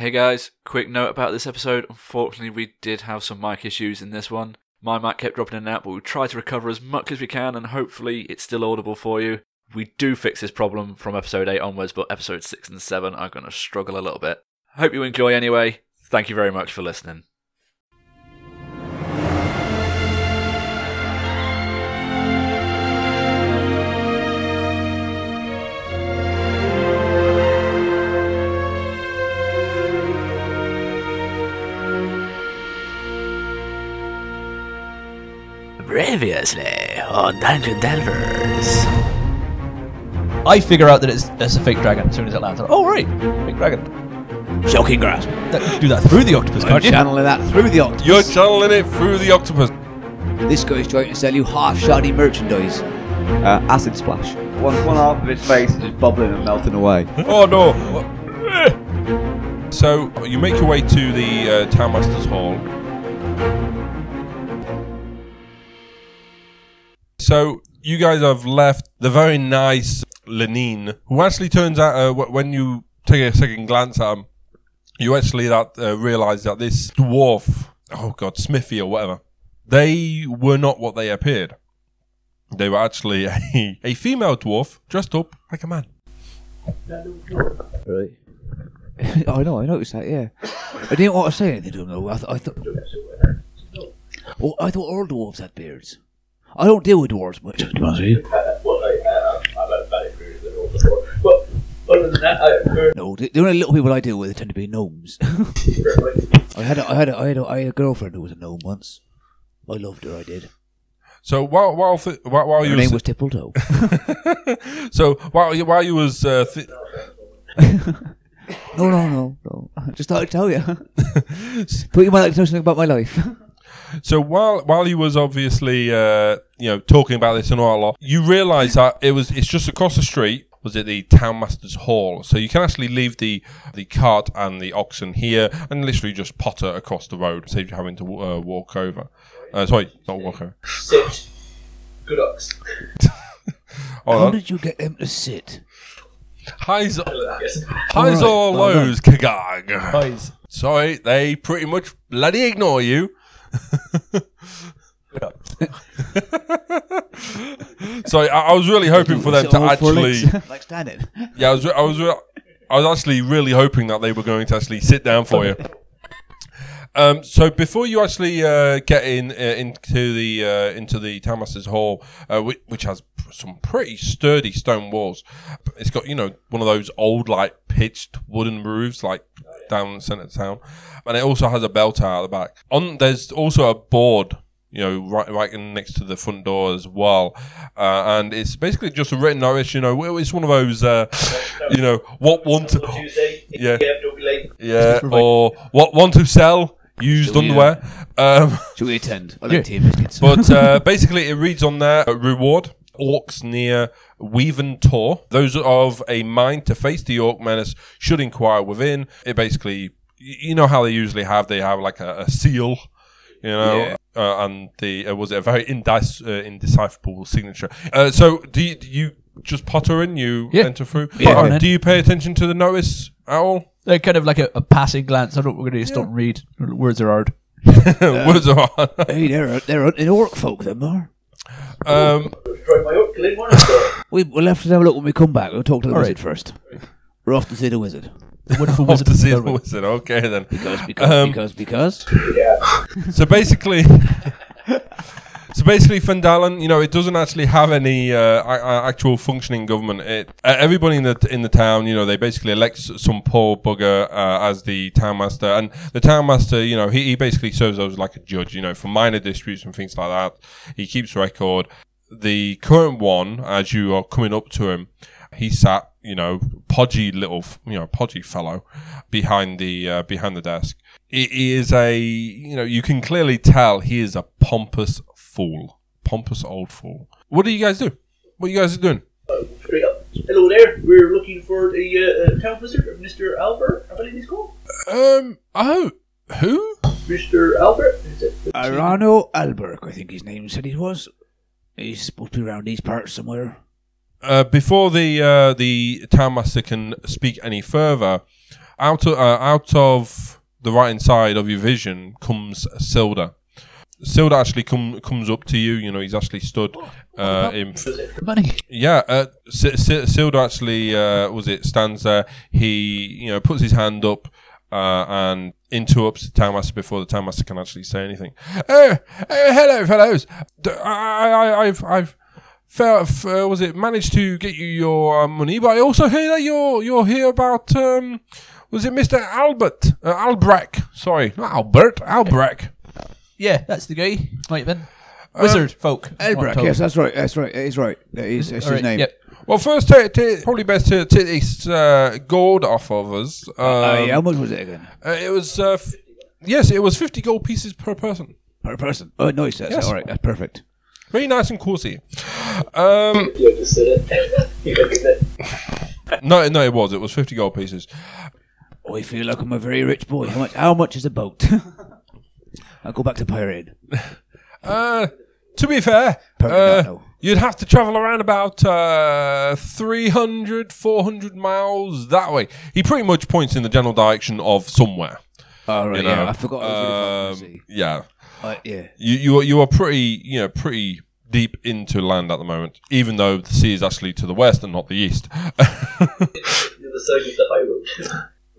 Hey guys, quick note about this episode. Unfortunately, we did have some mic issues in this one. My mic kept dropping in and out, but we'll try to recover as much as we can, and hopefully it's still audible for you. We do fix this problem from episode 8 onwards, but episodes 6 and 7 are going to struggle a little bit. Hope you enjoy anyway. Thank you very much for listening. Previously on Dungeon Delvers. I figure out that it's a fake dragon as soon as it lands. Oh right, fake dragon. Shocking grasp. Do that through the octopus, can't you? I'm channeling that through the octopus. You're channeling it through the octopus. This guy's trying to sell you half-shoddy merchandise. Acid splash. One half of its face is just bubbling and melting away. Oh no! So you make your way to the Townmaster's Hall. So, you guys have left the very nice Lenine, who actually turns out, when you take a second glance at him, you actually realise that this dwarf, Smithy or whatever, they were not what they appeared. They were actually a female dwarf dressed up like a man. Right. I noticed that, yeah. I didn't want to say anything to him, though. I thought all dwarves had beards. I don't deal with dwarves much. Do you want to see? No, the only little people I deal with tend to be gnomes. I had a girlfriend who was a gnome once. I loved her, I did. So while her name was Tippletoe. So while you was no. I just thought I'd tell you. But you might like to know something about my life. So while he was obviously talking about this and all that lot, you realise that it's just across the street. Was it the Townmaster's Hall? So you can actually leave the cart and the oxen here and literally just potter across the road, save you having to walk over. Sorry, not walk over. Sit. Good ox. How did you get them to sit? Highs or lows, Kagag. Highs. Sorry, they pretty much bloody ignore you. Sorry, I was really hoping for them to actually like standing. Yeah, I was actually really hoping that they were going to actually sit down for you. So before you actually get into the Townmaster's Hall, which has some pretty sturdy stone walls, it's got one of those old like pitched wooden roofs down in the centre of town, and it also has a bell tower at the back. There's also a board, right next to the front door as well, and it's basically just a written notice. It's one of those, what one to or what one to sell. Used underwear. Should we attend? I like tea and biscuits. But basically, it reads on there: reward orcs near Weaven Tor. Those of a mind to face the orc menace should inquire within. It basically, how they usually have. They have like a seal, Yeah. And the was it a very indecipherable signature. So do you just potter in? You enter through. Yeah. Do you pay attention to the notice at all? Like kind of like a passing glance. I don't. We're going to just don't read. Words are hard. Words are hard. Hey, they're an orc folk, them are. We'll have to have a look when we come back. We'll talk to the wizard first. We're off to see the wizard. Wonderful off to see the wizard. Okay then. Because. Yeah. So basically, Phandalin, it doesn't actually have any actual functioning government. Everybody in the town, they basically elect some poor bugger as the townmaster, and the townmaster, he basically serves as like a judge, for minor disputes and things like that. He keeps record. The current one, as you are coming up to him, he sat, podgy fellow, behind the desk. He is you can clearly tell he is a pompous. Pompous old fool. What do you guys do? What are you guys doing? Straight up. Hello there. We're looking for the town wizard, Mr. Albert, I believe he's called. Who? Mr. Albert. Irano Albrekth, I think his name said he was. He's supposed to be around these parts somewhere. Before the townmaster can speak any further, Out of the right hand side of your vision comes Silda. Silda actually comes up to you. You know, he's actually stood in. Money. Yeah, Silda actually stands there. He puts his hand up and interrupts the Time Master before the Time Master can actually say anything. Oh, hello, fellows. I've managed to get you your money, but I also hear that you're here about Mr. Albrekth? Sorry, not Albert, Albrekth. Yeah, that's the guy. Right then, wizard folk. Albrekth. Yes, that's right. It's right. That's his name. Yep. Well, first, probably best to take this gold off of us. Yeah, how much was it again? It was it was 50 gold pieces per person. Per person. Oh, nice. That's all right. That's perfect. Very nice and cozy. No, it was. It was 50 gold pieces. Oh, I feel like I'm a very rich boy. How much is a boat? I'll go back to pirating. To be fair, you'd have to travel around about 300, 400 miles that way. He pretty much points in the general direction of somewhere. Oh, right, I forgot. Yeah. You are pretty pretty deep into land at the moment, even though the sea is actually to the west and not the east. You're the surgeon that I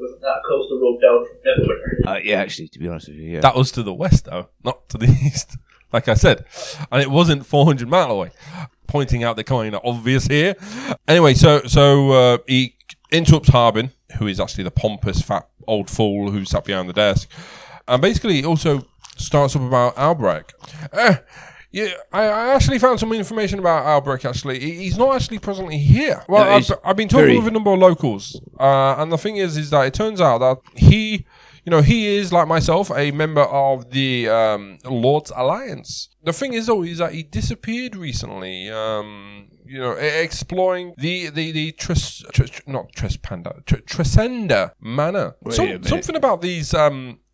wasn't that close to roll down from everywhere. Actually, to be honest with you, that was to the west though, not to the east. Like I said, and it wasn't 400 miles away. Pointing out the kind of obvious here. Anyway, so he interrupts Harbin, who is actually the pompous fat old fool who sat behind the desk, and basically also starts up about Albrekth. I actually found some information about Albrekth, actually. He's not actually presently here. Well, no, I've been talking with a number of locals. And the thing is that it turns out that he is, like myself, a member of the Lord's Alliance. The thing is, though, is that he disappeared recently, exploring the Trescender Manor. Something about these...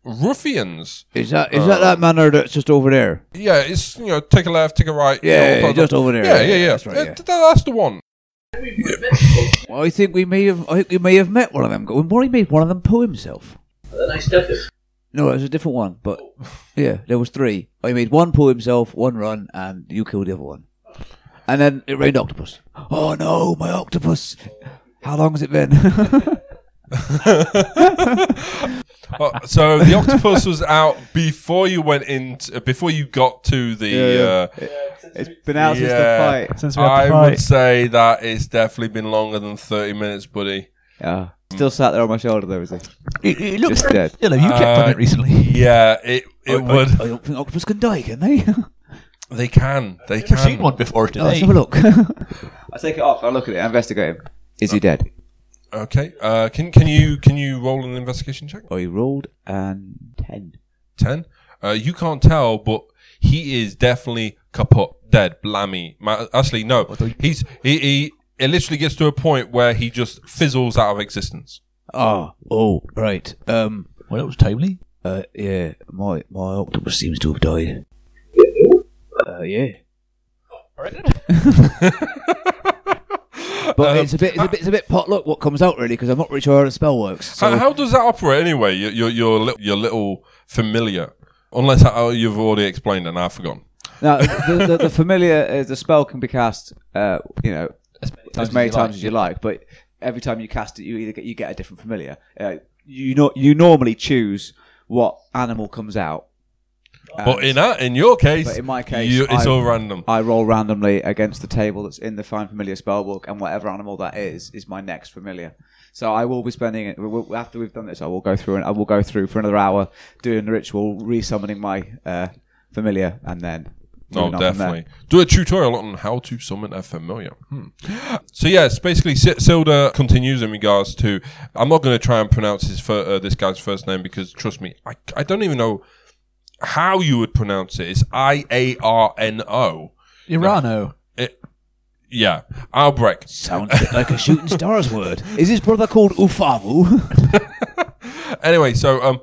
ruffians. Is that manor that's just over there? Yeah, it's take a left, take a right. Yeah, just over there. Yeah. That's right, that's the one. Well, I think we may have. I think we may have met one of them. Well, he made one of them poo himself. Then I stepped it. No, it was a different one. But yeah, there was three. I made one poo himself, one run, and you killed the other one. And then it rained octopus. Oh no, my octopus! How long has it been? So the octopus was out before you went in. Before you got to the. It's been out since the fight. I would say that it's definitely been longer than 30 minutes, buddy. Yeah, still sat there on my shoulder though, is he? It looks just dead. You kept on it recently. Yeah, it would. I don't think octopus can die, can they? They can. They can. I've seen one before today. Let's have a look. I take it off. I look at it. I investigate him. Is he dead? Okay. Can you roll an investigation check? Oh, he rolled 10. 10. You can't tell, but he is definitely kaput, dead, blammy. Actually, no. He it literally gets to a point where he just fizzles out of existence. Oh, right. Well, it was timely. Yeah. My octopus seems to have died. Yeah. All right then. But it's a bit potluck what comes out, really, because I'm not really sure how the spell works. So. How does that operate anyway? Your little familiar, unless you've already explained it and I've forgotten. Now the familiar is the spell can be cast, as many times as you like. But every time you cast it, you either get a different familiar. You normally choose what animal comes out. But in my case, it's all random. I roll randomly against the table that's in the Find Familiar spellbook, and whatever animal that is my next familiar. So I will be spending it after we've done this. I will go through for another hour doing the ritual, resummoning my familiar, and then. No, definitely. Do a tutorial on how to summon a familiar. So yeah, it's basically Silda continues in regards to. I'm not going to try and pronounce this guy's first name because trust me, I don't even know. How you would pronounce it? It's I-A-R-N-O. Irano. Albrekth. Sounds a bit like a shooting star's word. Is his brother called Ufavu? Anyway, so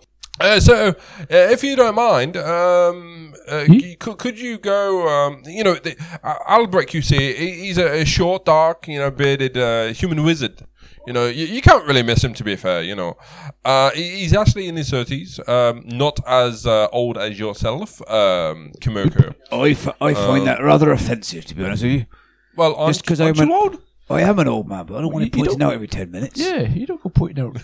if you don't mind, could you go? Albrekth, you see, he's a short, dark, bearded human wizard. You know, you can't really miss him, to be fair, you know. He's actually in his 30s, not as old as yourself, Kimoko. I find that rather offensive, to be honest with you. Well, aren't you old? I am an old man, but I don't want to point out every 10 minutes. Yeah, you don't go pointing out.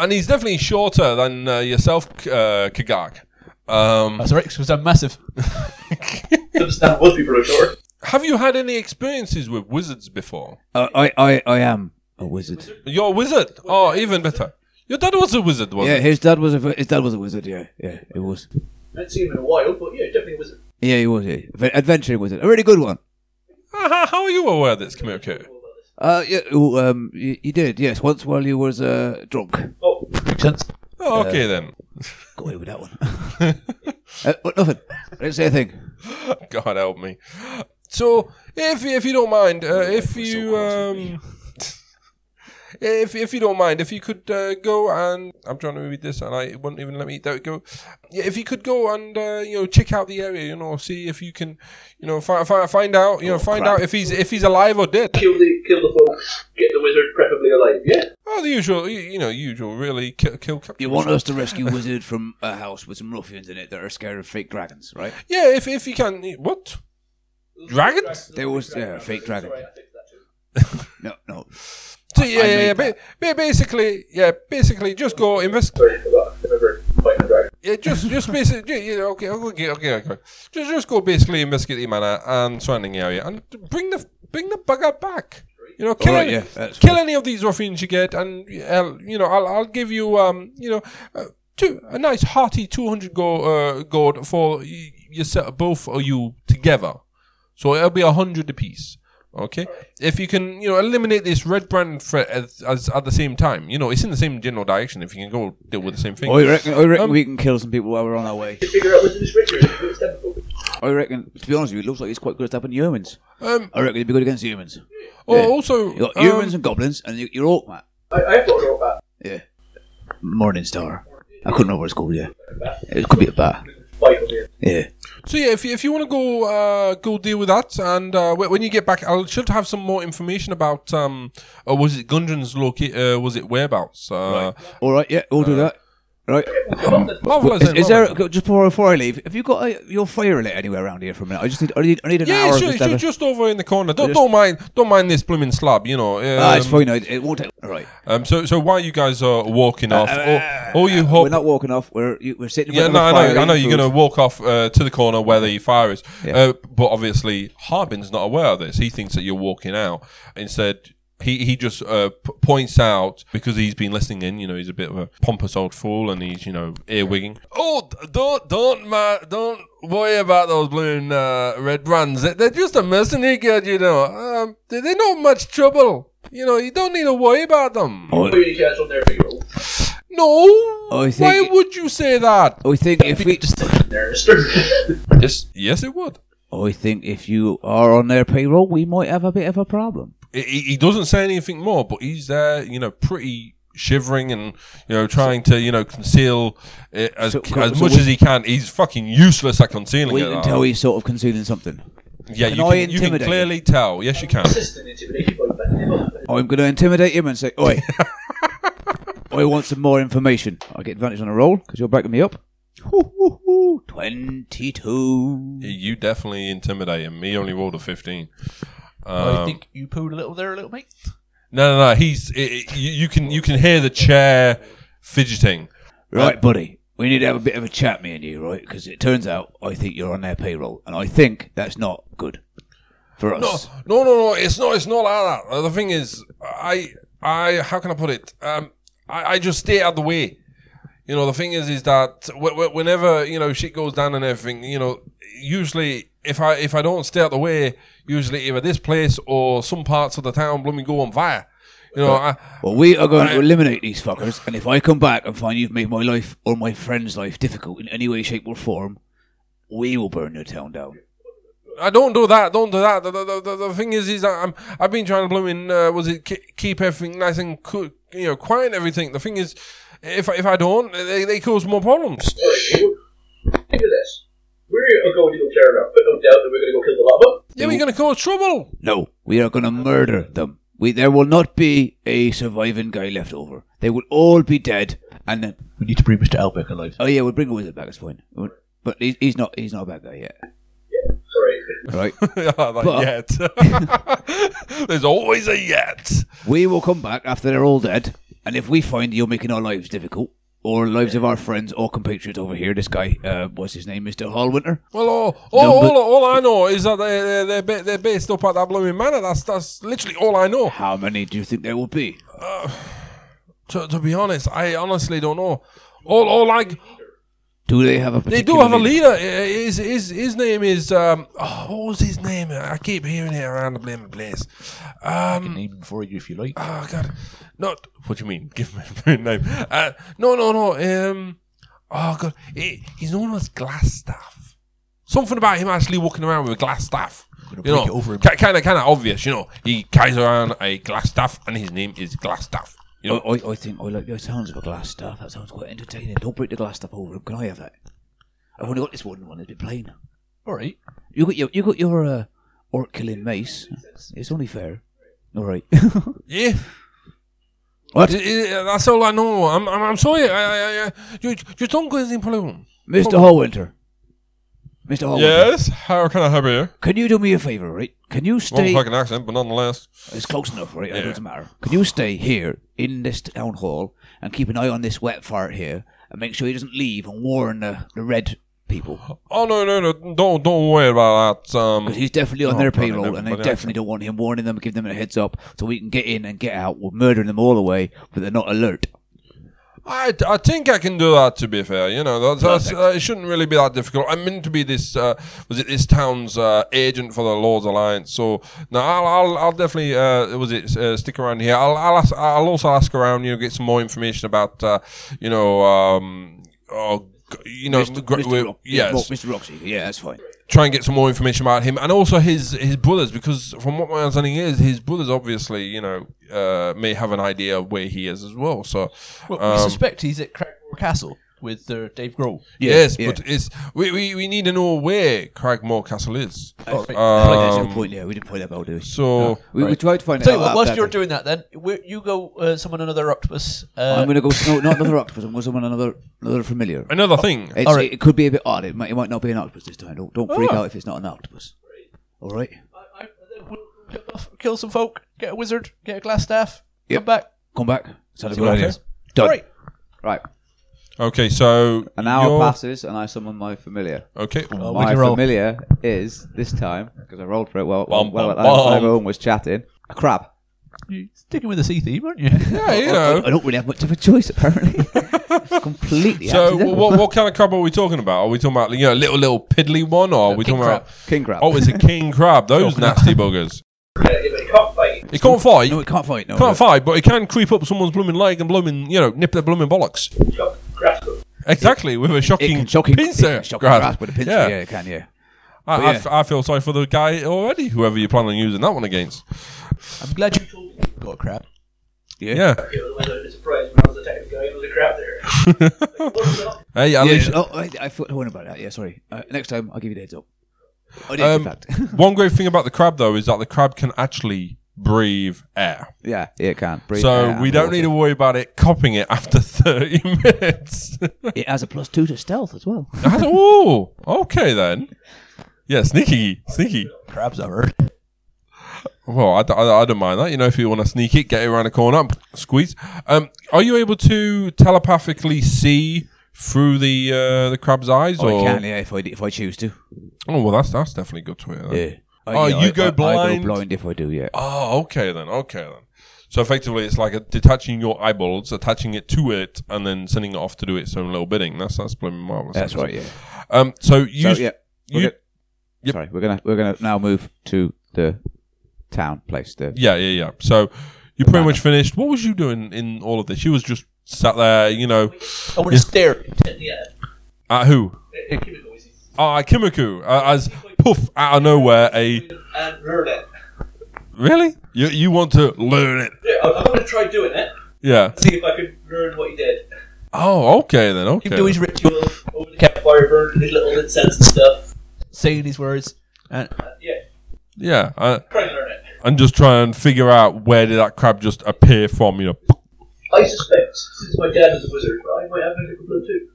And he's definitely shorter than yourself, Kagak. That's right, because I'm massive. That was people are short. Have you had any experiences with wizards before? I am a wizard. You're a wizard? Oh, even better. Your dad was a wizard, wasn't he? Yeah, his dad was a wizard, yeah, he was. I haven't seen him in a while, but yeah, definitely a wizard. Yeah, he was, yeah. Adventuring wizard. A really good one. How are you aware of this, Kimoko? Yeah, you did, yes, once while you was drunk. Oh, makes sense. Oh, okay then. Got away with that one. Nothing. I didn't say a thing. God help me. So, if you don't mind, if you don't mind, if you could go and I'm trying to read this and it won't even let me go. Yeah, if you could go and check out the area, see if you can, find out, find out if he's alive or dead. Kill the folks. Get the wizard, preferably alive. Yeah. Oh, the usual, really. Kill. You want us to rescue wizard from a house with some ruffians in it that are scared of fake dragons, right? Yeah, if you can. What? Dragons? There was fake dragon. Sorry, no. So basically, just go investigate. Yeah, just basically, okay. Just go basically investigate the manor and surrounding area, and bring the bugger back. Kill any of these ruffians you get, and I'll give you a nice hearty 200 gold for both of you together. So it'll be 100 apiece. Okay, if you can, eliminate this red brand threat as at the same time, it's in the same general direction. If you can go deal with the same thing, I reckon we can kill some people while we're on our way. I reckon, to be honest with you, it looks like he's quite good at stabbing humans. I reckon he'd be good against humans. Oh, yeah. Also, you got humans and goblins, and you're orc, Matt. I've got an orc bat. Yeah, Morning Star. I couldn't remember what it's called. Yeah, it could be a bat. Yeah. So yeah, if you want to go deal with that, and when you get back, I should have some more information about was it Gundren's whereabouts? Right. All right, yeah, we'll do that. Right. Just before I leave, have you got your fire lit anywhere around here for a minute? I need an hour. Yeah, sure, just over in the corner. Don't mind this blooming slab, it's fine. It won't take. All right. So while you guys are walking off, we're not walking off. We're sitting. Yeah, no, I know you're going to walk off to the corner where the fire is. Yeah. But obviously Harbin's not aware of this. He thinks that you're walking out. Instead, He just points out, because he's been listening in, he's a bit of a pompous old fool, and he's, earwigging. Oh, don't worry about those blue red brands. They're just a mercenary guild, they're not much trouble. You don't need to worry about them. No, why would you say that? I think if we just... yes, it would. I think if you are on their payroll, we might have a bit of a problem. He doesn't say anything more, but he's there, pretty shivering and, trying to, conceal it as much as he can. He's fucking useless at concealing it. We can tell he's sort of concealing something. Yeah, you can clearly tell. Yes, you can. I'm going to intimidate him and say, oi, I want some more information. I'll get advantage on a roll because you're backing me up. 22. You definitely intimidate him. He only rolled a 15. I think you pulled a little, mate. No. He's. You can hear the chair fidgeting. Right, buddy. We need to have a bit of a chat, me and you, right? Because it turns out I think you're on their payroll, and I think that's not good for us. No. It's not like that. The thing is, I. How can I put it? I just stay out of the way. The thing is that whenever shit goes down and everything, usually. If I don't stay out the way, usually either this place or some parts of the town blooming go on fire. We are going to eliminate these fuckers, and if I come back and find you've made my life or my friend's life difficult in any way, shape or form, we will burn your town down. I don't do that. The thing is that I've been trying to blooming keep everything nice and quiet and everything. The thing is, if I don't, they cause more problems. Think of this. We're going to fair enough, but no doubt that we're going to go kill a lot of them. Yeah, we're going to cause trouble. No, we are going to murder them. There will not be a surviving guy left over. They will all be dead, and then... We need to bring Mr. Albrekth alive. Oh yeah, we'll bring the wizard back, it's fine. But he's not a bad guy yet. Yeah, sorry. Right. Yet. There's always a yet. We will come back after they're all dead, and if we find you're making our lives difficult, or lives of our friends or compatriots over here, this guy, what's his name, Mr. Hallwinter? Well, all I know is that they're based up at that blooming manor. That's literally all I know. How many do you think there will be? To be honest, I honestly don't know. Do they have a particular... They do have a leader. His name is... what was his name? I keep hearing it around the blaming place. I can name him for you if you like. Oh, God. No, what do you mean? Give him a name. No. Oh, God. He's known as Glasstaff. Something about him actually walking around with a glass staff. You know, kind of obvious, you know. He carries around a glass staff, and his name is Glasstaff. You know, I think I like the sounds of a glass staff. That sounds quite entertaining. Don't break the glass stuff over him. Can I have that? I've only got this one that's been playing. All right. You got your orc killing mace. It's only fair. All right. Yeah. What? That's all I know. I'm sorry. Your tongue is impossible. Mr. Hallwinter. Mr. Hallwinter. Yes. How can I help you? Can you do me a favour, right? Can you stay... Well, fucking accent, but nonetheless... It's close enough, right? Yeah. It doesn't matter. Can you stay here, in this town hall, and keep an eye on this wet fart here, and make sure he doesn't leave and warn the red people? Oh, no, don't worry about that. Because he's definitely on their payroll, and they definitely don't want him warning them, give them a heads up, so we can get in and get out. We're murdering them all away, but they're not alert. I think I can do that, to be fair. You know, it shouldn't really be that difficult. I'm meant to be this town's agent for the Lord's Alliance. So now I'll definitely stick around here. I'll also ask around. You know, get some more information about Mr. Roxy. Yeah, that's fine. Try and get some more information about him, and also his brothers, because from what my understanding is, his brothers obviously, may have an idea of where he is as well. So, we suspect he's at Craigmore Castle with Dave Grohl. Yes, but we need to know where Craigmore Castle is. That's no point. Yeah, we didn't find out about it. So we tried to find out. So whilst you're doing that, then you go summon another octopus. I'm going to go not another octopus. I'm going to summon another familiar. Another thing. All right. It could be a bit odd. It might not be an octopus this time. Don't freak out if it's not an octopus. All right. Kill some folk. Get a wizard. Get a glass staff. Yep. Come back. Sounds a good idea. Done. Right. Okay, so... An hour passes and I summon my familiar. Okay. My familiar is, this time, because I rolled for it everyone was chatting, a crab. You're sticking with the sea theme, aren't you? Yeah, you know. I don't really have much of a choice, apparently. Completely accidental. So what kind of crab are we talking about? Are we talking about a little piddly one, or are we talking about... King crab. Oh, it's a king crab. Those nasty buggers. It can't fight. It can't fight? No, it can't fight. It can't fight, but it can creep up someone's blooming leg and blooming, nip their blooming bollocks. Exactly, with a shocking pincer. With a pincer, yeah, it can, yeah. I feel sorry for the guy already, whoever you're planning on using that one against. I'm glad you told me you got a crab. Yeah. Hey, I thought I went about that, yeah, sorry. Next time, I'll give you the heads up. One great thing about the crab, though, is that the crab can actually breathe air. Yeah, it can. So we don't need to worry about it copying it after 30 minutes. It has a +2 to stealth as well. Oh, okay then. Yeah, sneaky. Crabs are. Well, I don't mind that. If you want to sneak it, get it around the corner, squeeze. Are you able to telepathically see through the crab's eyes? Oh, I can, yeah, if I choose to. Oh, well, that's definitely good to hear. Then. Yeah. You go blind? I go blind if I do, yeah. Oh, okay then. So effectively, it's like detaching your eyeballs, attaching it to it, and then sending it off to do its own little bidding. That's blooming marvelous. That's right, yeah. Sorry, we're gonna now move to the town place. Yeah. So you pretty much finished. What was you doing in all of this? You was just sat there, I want to stare. Yeah. At who? Kimiku, as poof out of nowhere and learn it. Really? You want to learn it? Yeah, I'm going to try doing it. Yeah. See if I can learn what he did. Oh, okay then. He would do his ritual over the campfire, burning his little incense and stuff. saying these words. And yeah. Trying to learn it. And just try and figure out where did that crab just appear from, you know. I suspect, since my dad is a wizard, I might have magical blood too.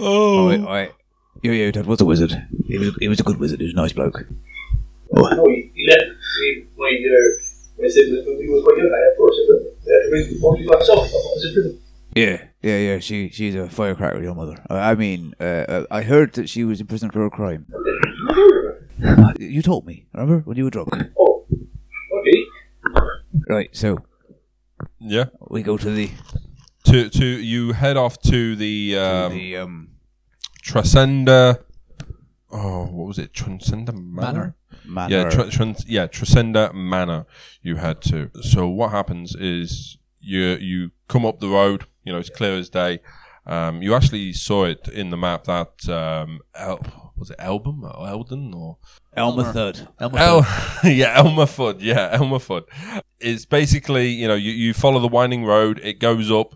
Oh, Yo, Dad was a wizard. He was a good wizard. He was a nice bloke. No, he left. My siblings, when he was quite young, I had 4 siblings. They had to raise me before she got herself. Yeah. She's a firecracker, your mother. I heard that she was in prison for a crime. You told me, remember, when you were drunk. Oh, okay. Right, so yeah, we go to the. To you head off to the Trescender. Oh, what was it? Trescender Manor. Manor. Yeah, Trescender Manor. You head to. So what happens is you come up the road. You know, it's clear as day. You actually saw it in the map that was it Elbum or Eldon or Elmerford? Elmerford. Yeah, Elmerford. It's basically, you know, you follow the winding road. It goes up.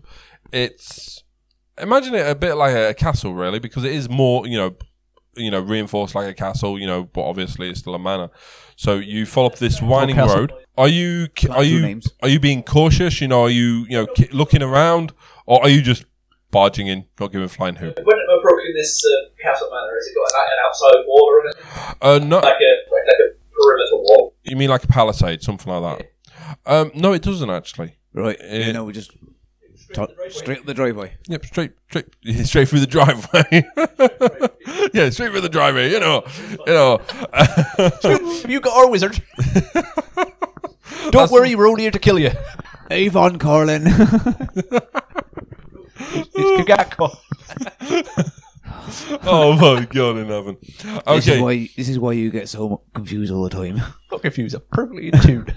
Imagine it a bit like a castle, really, because it is more, you know, reinforced like a castle, you know, but obviously it's still a manor. So you follow up this winding road. Are you being cautious? You know, are you looking around, or are you just barging in, not giving a flying hoop? When I'm approaching this castle manor, has it got an outside wall or anything? No, like a perimeter wall. You mean like a palisade, something like that? Yeah. No, it doesn't actually. Right, we just. Straight up the driveway. Yep, straight through the driveway. Yeah, straight through the driveway. You know. You got our wizard. Don't worry, we're only here to kill you, Avon Carlin. Oh my God in heaven! Okay, this is why you get so confused all the time. Not confused, I'm perfectly in tune.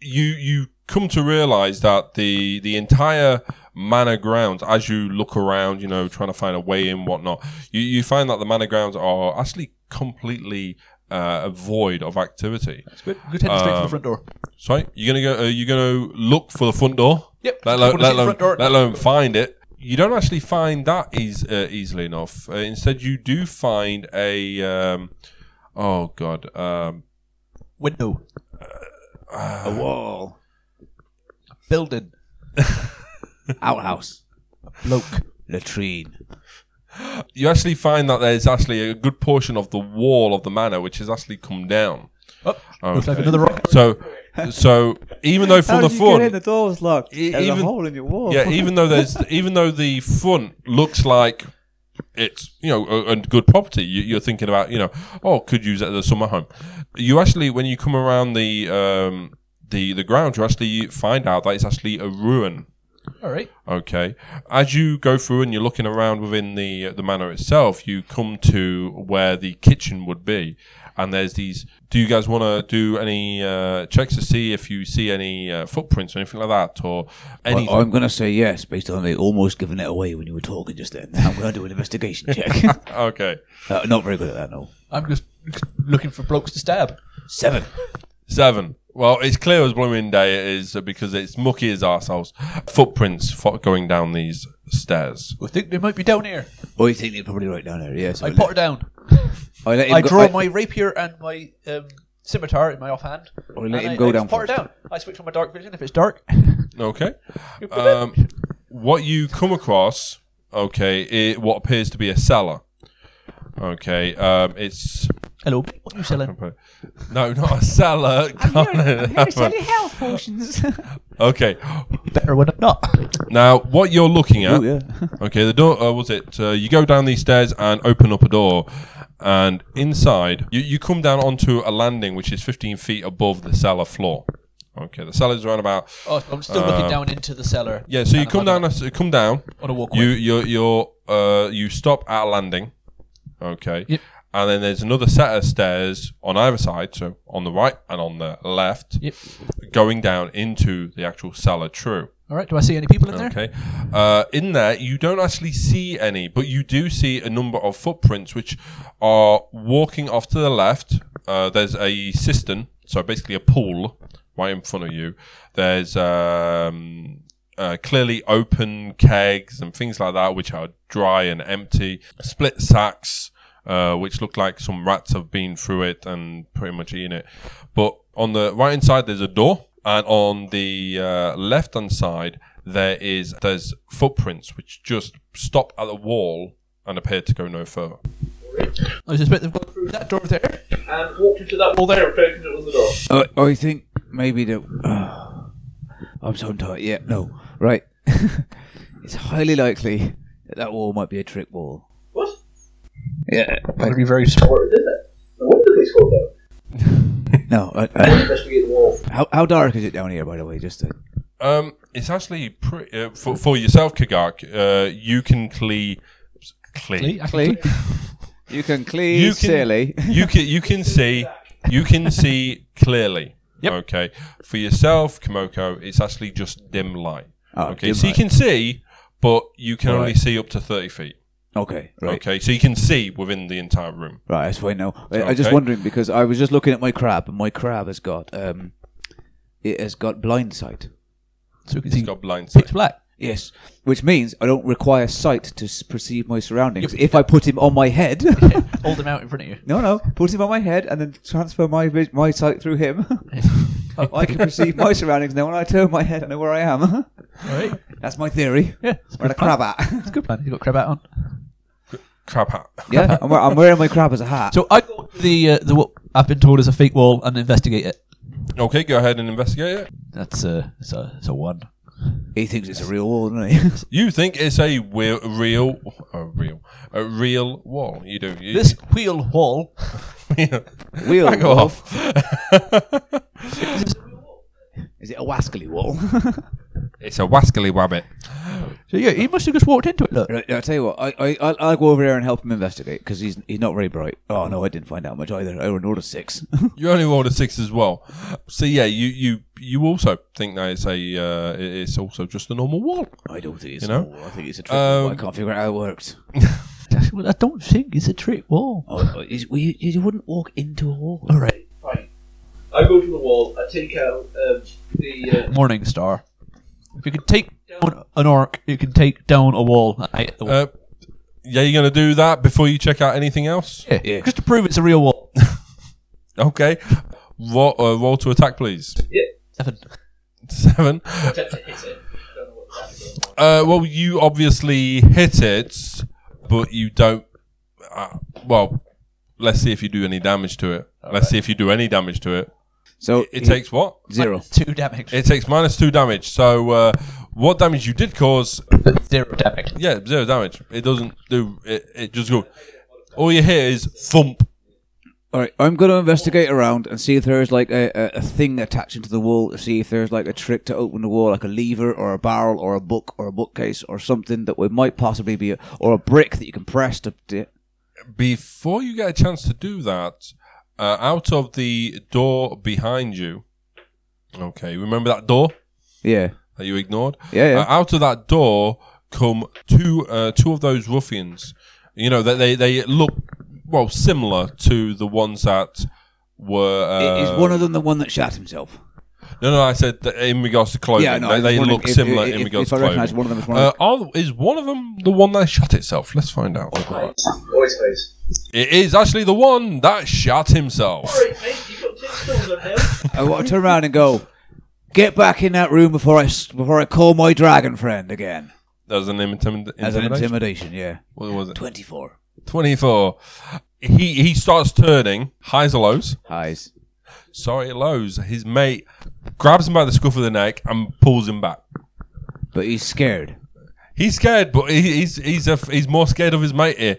You come to realise that the entire manor grounds, as you look around, you know, trying to find a way in, whatnot, you find that the manor grounds are actually completely void of activity. That's good. Good, heading straight for the front door. Sorry, you're gonna look for the front door. Yep. Let alone find it. You don't actually find that easily enough. Instead, you do find a window, a wall, a building, outhouse, bloke, latrine. You actually find that there's actually a good portion of the wall of the manor which has actually come down. Oh, okay. Looks like another rock. So even though from the front, the door was locked. There's a hole in your wall. Yeah, even though the front looks like it's, you know, a good property. You're thinking about, you know, could use it as a summer home. You actually, when you come around the ground, you actually find out that it's actually a ruin. All right. Okay. As you go through and you're looking around within the manor itself, you come to where the kitchen would be, and there's these. Do you guys want to do any checks to see if you see any footprints or anything like that, or anything? Well, I'm going to say yes, based on the almost giving it away when you were talking just then. I'm going to do an investigation check. Okay. Not very good at that, no. I'm just looking for blokes to stab. 7. Well, it's clear as blooming day it is, because it's mucky as arseholes. Footprints going down these stairs. I think they might be down here. Oh, you think they're probably right down here, yes. Yeah, so I potter down. I draw my rapier and my scimitar in my offhand. Or let him go down. I switch on my dark vision if it's dark. Okay. What you come across, what appears to be a cellar. Okay, it's. Hello, what are you selling? No, not a cellar. I'm here to sell you health potions. Okay. Better when I'm not. Now, what you're looking at. Ooh, yeah. Okay, the door. You go down these stairs and open up a door. And inside, you come down onto a landing which is 15 feet above the cellar floor. Okay, the cellar's around about. Oh, I'm still looking down into the cellar. Yeah, so you come down on a walkway. You stop at a landing. Okay. Yep. And then there's another set of stairs on either side, so on the right and on the left, yep, going down into the actual cellar true. All right, do I see any people in there? Okay. In there, you don't actually see any, but you do see a number of footprints which are walking off to the left. There's a cistern, so basically a pool right in front of you. There's clearly open kegs and things like that, which are dry and empty. Split sacks, which look like some rats have been through it and pretty much eaten it. But on the right-hand side, there's a door. And on the left-hand side, there's footprints, which just stop at the wall and appear to go no further. I suspect they've gone through that door there and walked into that wall there and opened it on the door. I think maybe the... I'm so tired. Yeah, no. Right. It's highly likely that that wall might be a trick wall. What? Yeah. Might be very smart, isn't it? What did they score though? No, how dark is it down here, by the way? Just to... it's actually pretty, for yourself, Kagak. You can clearly. You can see clearly. Yep. Okay. For yourself, Kimoko, it's actually just dim light. Oh, okay. So you can see, but you can only see up to 30 feet. Okay. Right. Okay. So you can see within the entire room. Right. That's fine now. I'm just wondering because I was just looking at my crab, and my crab has got blind sight. So we can see. It's got blind sight. Pitch black. Yes. Which means I don't require sight to perceive my surroundings. If I put him on my head, hold him out in front of you. No. Put him on my head and then transfer my sight through him. I can perceive my surroundings now. When I turn my head, I know where I am. Right. That's my theory. Yeah. Wearing a crab hat. It's a good plan. You got crab hat on. Crab hat. Yeah, I'm wearing my crab as a hat. So I go to the what I've been told is a fake wall and investigate it. Okay, go ahead and investigate it. That's it's a one. He thinks it's a real wall, doesn't he? You think it's a real wall. You do. This wheel wall. Wheel back wall. Off. Is it a wascally wall? It's a wascally wabbit. So yeah, he must have just walked into it. Look, right, I'll tell you what. I'll go over there and help him investigate because he's not very bright. Oh no, I didn't find out much either. I rolled a 6. You only rolled a 6 as well. So yeah, you also think that it's also just a normal wall. I don't think it's normal. I think it's a trick wall. I can't figure out how it works. I don't think it's a trick wall. Oh, you wouldn't walk into a wall. All right. Fine. I go to the wall. I take out the Morning Star. If you can take down an orc, you can take down a wall. Yeah, you're going to do that before you check out anything else? Yeah. Just to prove it's a real wall. Okay. Roll to attack, please. Yeah. 7. I attempt to hit it. I don't know what that is. Well, you obviously hit it, but you don't... well, let's see if you do any damage to it. So it takes what? 0. 2 damage. It takes -2 damage. So what damage you did cause? 0 damage. Yeah, 0 damage. It doesn't do. It just goes. All you hear is thump. All right, I'm going to investigate around and see if there is like a thing attaching to the wall. To see if there's like a trick to open the wall, like a lever or a barrel or a book or a bookcase or something that we might possibly be, or a brick that you can press to. Before you get a chance to do that. Out of the door behind you, okay, remember that door? Yeah. That you ignored? Yeah. Out of that door come two of those ruffians. You know, they look, well, similar to the ones that were... Is one of them the one that shot himself? No, I said that in regards to clothing. Yeah, no, they look similar in regards to clothing. If I recognise one of them as one of them. Is one of them the one that shot itself? Let's find out. Always face. It is actually the one that shot himself. All right, mate, you've got 10 stones on him. I want to turn around and go, get back in that room before I call my dragon friend again. As an intimidation, yeah. What was it? 24. 24. He starts turning. Highs or lows? Highs. Sorry, lows. His mate grabs him by the scruff of the neck and pulls him back. But he's scared. He's scared, but he's more scared of his mate here.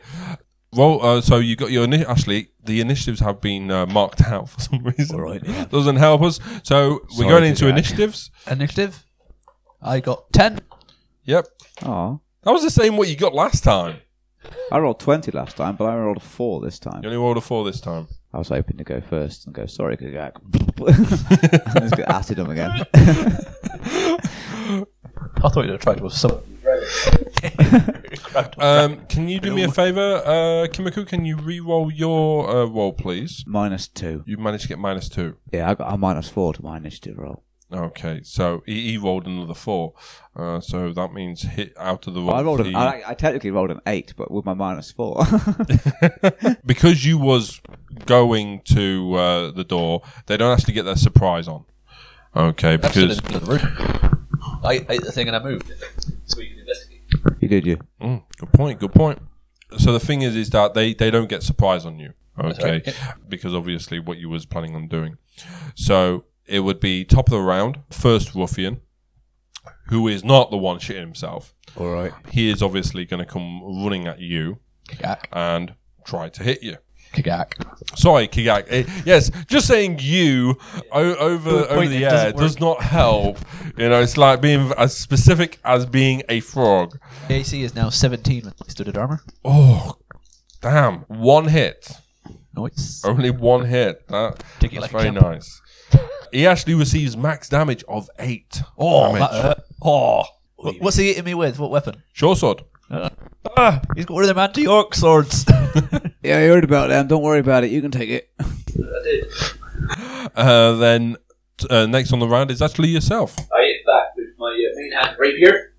Roll. So you got your actually the initiatives have been marked out for some reason. All right, yeah. Doesn't help us. So we're going into initiatives. Initiative. I got 10. Yep. Oh, that was the same what you got last time. I rolled 20 last time, but I rolled a 4 this time. You only rolled a 4 this time. I was hoping to go first and go. Sorry, Kagak. And just get acid on again. I thought you'd have tried to have some. Can you do me a favour, Kimiko? Can you re-roll your roll, please? -2. You managed to get -2. Yeah, I got a -4 to my initiative roll. Okay, so he rolled another 4, so that means hit out of the roll. I technically rolled an 8, but with my -4. Because you was going to the door, they don't actually get their surprise on. Okay, because... I ate the thing and I moved it, so you can investigate. You did, you. Mm, good point, good point. So the thing is that they don't get surprise on you, okay, because obviously what you was planning on doing. So... it would be top of the round, first ruffian, who is not the one shitting himself. All right. He is obviously going to come running at you and try to hit you. Kigak. Sorry, Kigak. Yes, just saying you over the air does not help. You know, it's like being as specific as being a frog. The AC is now 17 with studded armor. Oh, damn. 1 hit. Nice. Only 1 hit. That's like very nice. He actually receives max damage of 8. Oh, damage. That hurt. Oh. What's he hitting me with? What weapon? Short sword. He's got one of them anti-orc swords. Yeah, I heard about them. Don't worry about it. You can take it. I did. Then next on the round is actually yourself. I hit back with my main hand rapier.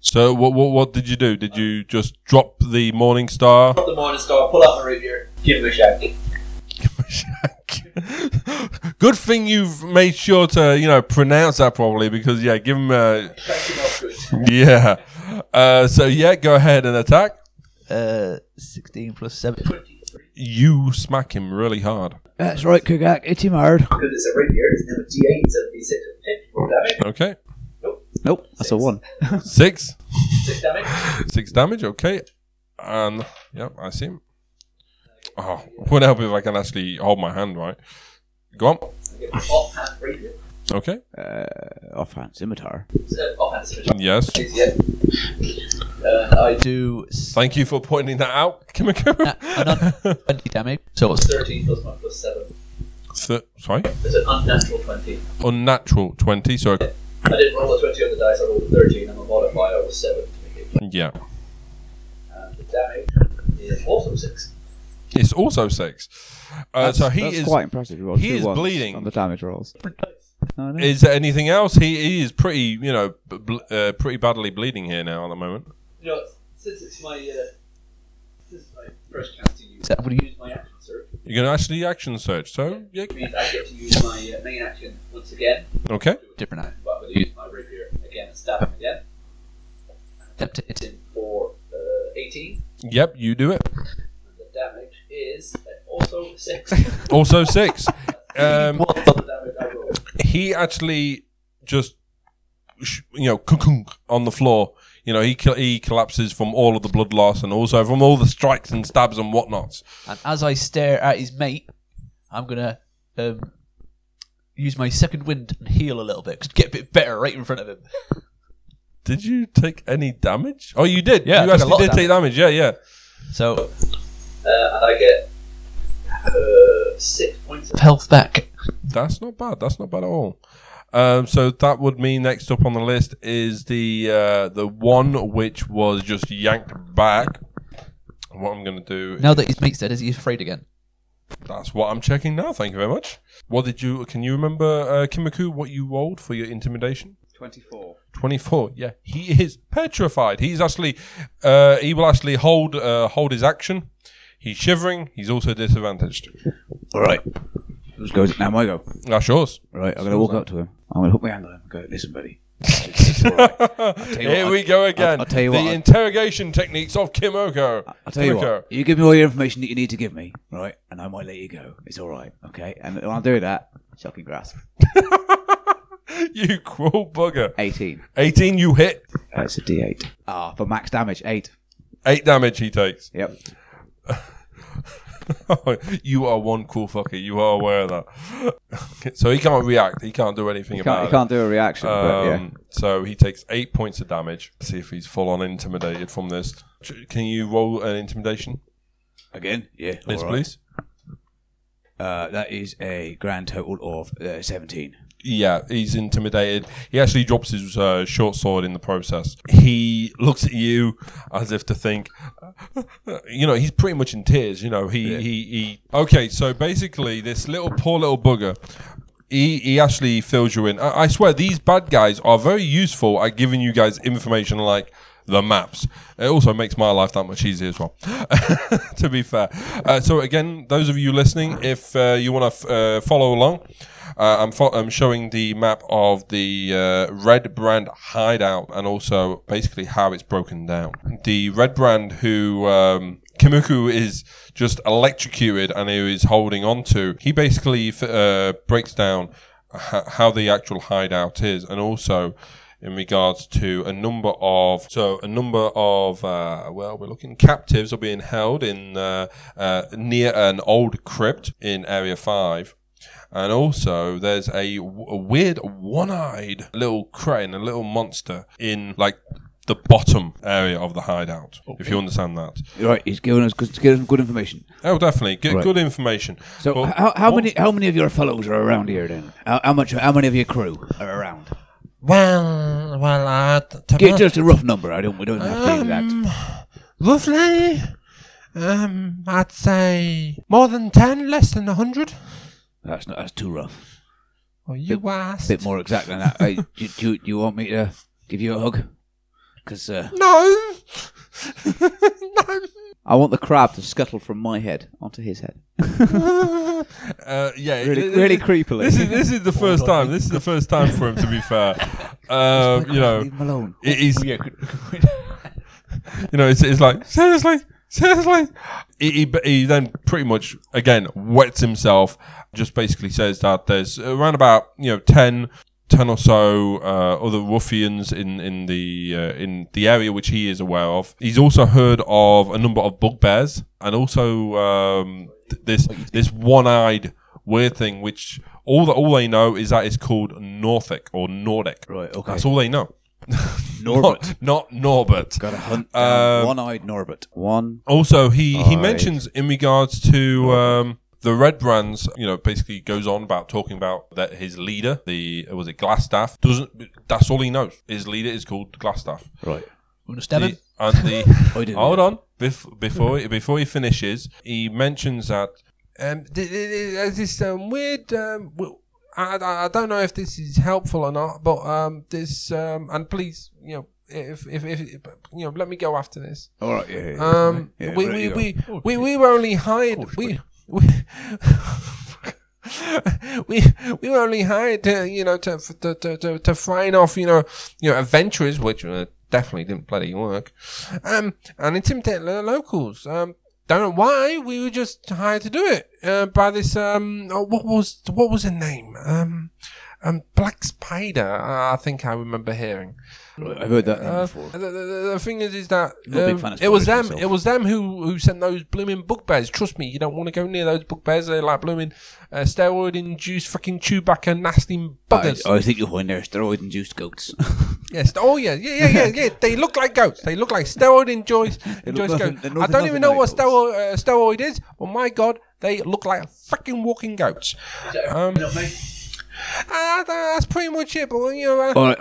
So what did you do? Did you just drop the Morning Star? Drop the Morning Star, pull out my rapier, give him a shag. Give him a shag. Good thing you've made sure to, you know, pronounce that properly, because yeah, give him a yeah. So yeah, go ahead and attack. 16 plus 7. You smack him really hard. That's right, Kugak. It's him hard. Because it's a rapier, it's now a D8, so it's a 10 damage. Okay. Nope. 6. That's a 1. 6. 6 damage. 6 damage. Okay. And yep, I see him. Oh, would help if I can actually hold my hand right. Go on. Offhand rapier. Okay. Offhand scimitar. Offhand scimitar. Yes. Yeah. I do. Thank you for pointing that out, Kimiko. Another 20 damage. So it's 13 plus 1 plus 7. Sorry? It's an unnatural 20. Unnatural 20, so. Yeah. I didn't roll a 20 on the dice, I rolled a 13, and my modifier was 7 to make it 20. Yeah. And the damage is also 6. It's also 6. So he is quite impressive. He is bleeding on the damage rolls. Oh, no. Is there anything else? He is pretty, you know, pretty badly bleeding here now at the moment. You know, since it's my first chance to use, I'm going to use my action search. You're going to actually action search, so yeah. It means I get to use my main action once again. Okay. Different action. But I'm going to use my rapier again and stab him again. It's in for 18. Yep, you do it. Damage is also 6. Also 6. He actually just, you know, on the floor. You know, he collapses from all of the blood loss and also from all the strikes and stabs and whatnots. And as I stare at his mate, I'm gonna use my second wind and heal a little bit, 'cause get a bit better right in front of him. Did you take any damage? Oh, you did. Yeah, you actually did take damage. Yeah, yeah. So. And I get 6 points of health back. That's not bad. That's not bad at all. So that would mean next up on the list is the one which was just yanked back. What I'm going to do... Now that his mate's dead, is he afraid again? That's what I'm checking now. Thank you very much. What did you... Can you remember, Kimiko, what you rolled for your intimidation? 24. 24. Yeah, he is petrified. He's actually... he will actually hold his action. He's shivering. He's also disadvantaged. All right. Let's go. Now my go. That's yours. Right. I'm going to walk up to him. I'm going to hook my hand on him and go, "Listen, buddy. It's all right. Here we go again. I'll tell you what. The interrogation techniques of Kimiko. I'll tell you what. You give me all your information that you need to give me, right? And I might let you go. It's all right. Okay? And when I do that, shocking grasp. You cruel bugger. 18. 18 you hit. That's a D8. Ah, for max damage, 8. 8 damage he takes. Yep. You are one cool fucker. You are aware of that. So he can't react. He can't do anything about it. He can't do a reaction. But yeah. So he takes 8 points of damage. Let's see if he's full on intimidated from this. Can you roll an intimidation? Again? Yeah. Liz, right. Please. That is a grand total of 17. Yeah, he's intimidated. He actually drops his short sword in the process. He looks at you as if to think, you know, he's pretty much in tears. You know, he. Okay, so basically, this poor little bugger, he actually fills you in. I swear, these bad guys are very useful at giving you guys information like the maps. It also makes my life that much easier as well, to be fair. So again, those of you listening, if you want to follow along, I'm showing the map of the Red Brand hideout and also basically how it's broken down. The Red Brand who Kimuku is just electrocuted and who is holding on to, he basically breaks down how the actual hideout is, and also in regards to a number of well, we're looking, captives are being held in near an old crypt in Area 5. And also, there's a weird one-eyed little crane, a little monster, in, like, the bottom area of the hideout, okay, if you understand that. Right, he's giving us good information. Oh, definitely, good information. So, but how many of your fellows are around here, then? How many of your crew are around? Well, give just a rough number. We don't have to do that. Roughly, I'd say more than 10, less than 100. That's too rough. Well, asked. A bit more exact than that. Hey, do you want me to give you a hug? Cause, no! No! I want the crab to scuttle from my head onto his head. Yeah, really creepily. This is the first time. This is the first time for him, to be fair. You know, leave him alone. You know, it's like, seriously. He then pretty much again wets himself. Just basically says that there's around about 10 or so other ruffians in the area which he is aware of. He's also heard of a number of bugbears, and also this one-eyed weird thing, which all they know is that it's called Northic or Nordic. Right. Okay. That's all they know. Norbert, not Norbert. Got to hunt one-eyed Norbert. One. Also, he mentions in regards to the Red Brands, basically goes on about talking about that his leader, was it Glasstaff? That's all he knows. His leader is called Glasstaff. Right. Understand it? And hold on. Before he finishes, he mentions that there's this weird. I don't know if this is helpful or not, but this and please, if let me go after this. All right. Yeah. Yeah, we were only hired. We were only hired to fine off adventurers, which definitely didn't bloody work, and intimidate the locals. Don't know why, we were just hired to do it by this what was her name, Black Spider, I think I remember hearing. I've heard that name before. The thing is that it was them who sent those blooming bugbears. Trust me, you don't want to go near those bugbears. They're like blooming steroid-induced fucking Chewbacca nasty buggers. I think you're going there, steroid-induced goats. Yes. Oh, yeah. They look like goats. They look like steroid-induced goats. I don't even know what steroid is, but my God, they look like fucking walking goats. That's pretty much it. But all right,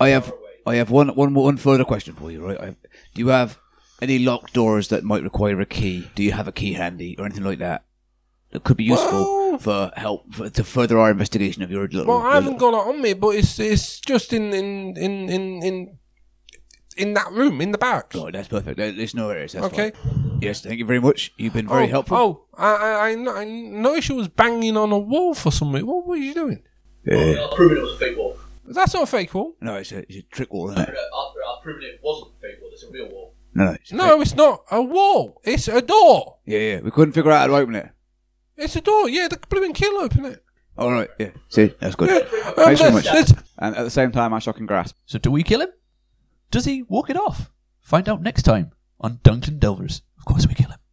I have one further question for you. Right, do you have any locked doors that might require a key? Do you have a key handy or anything like that that could be useful for help to further our investigation of your little? Well, I haven't got it on me, but it's just in that room in the barracks. Oh, that's perfect. There's no areas. That's okay. Fine. Yes, thank you very much. You've been very helpful. I noticed you was banging on a wall for some reason. What were you doing? I've proven it was a fake wall. That's not a fake wall. No, it's a trick wall, isn't it? I've proven it wasn't a fake wall. It's a real wall. No, it's not a wall. It's a door. Yeah. We couldn't figure out how to open it. It's a door. Yeah, the blooming kill open it. All right. Yeah. See, that's good. Yeah. Thanks very much. And at the same time, I shock and grasp. So, do we kill him? Does he walk it off? Find out next time on Dungeon Delvers. Of course we kill him.